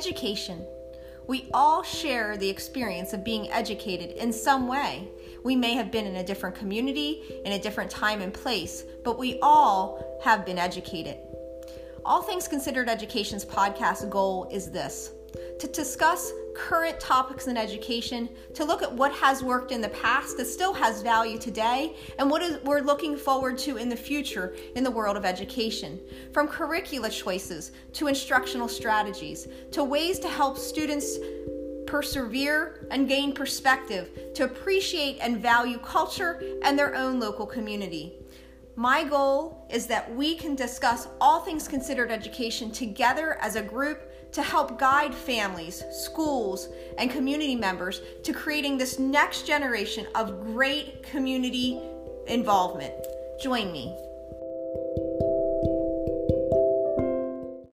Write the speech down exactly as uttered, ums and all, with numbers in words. Education. We all share the experience of being educated in some way. We may have been in a different community, in a different time and place, but we all have been educated. All Things Considered Education's podcast goal is this: to discuss current topics in education, to look at what has worked in the past that still has value today, and what is, we're looking forward to in the future in the world of education. From curricula choices to instructional strategies, to ways to help students persevere and gain perspective, to appreciate and value culture and their own local community. My goal is that we can discuss All Things Considered Education together as a group to help guide families, schools, and community members to creating this next generation of great community involvement. Join me.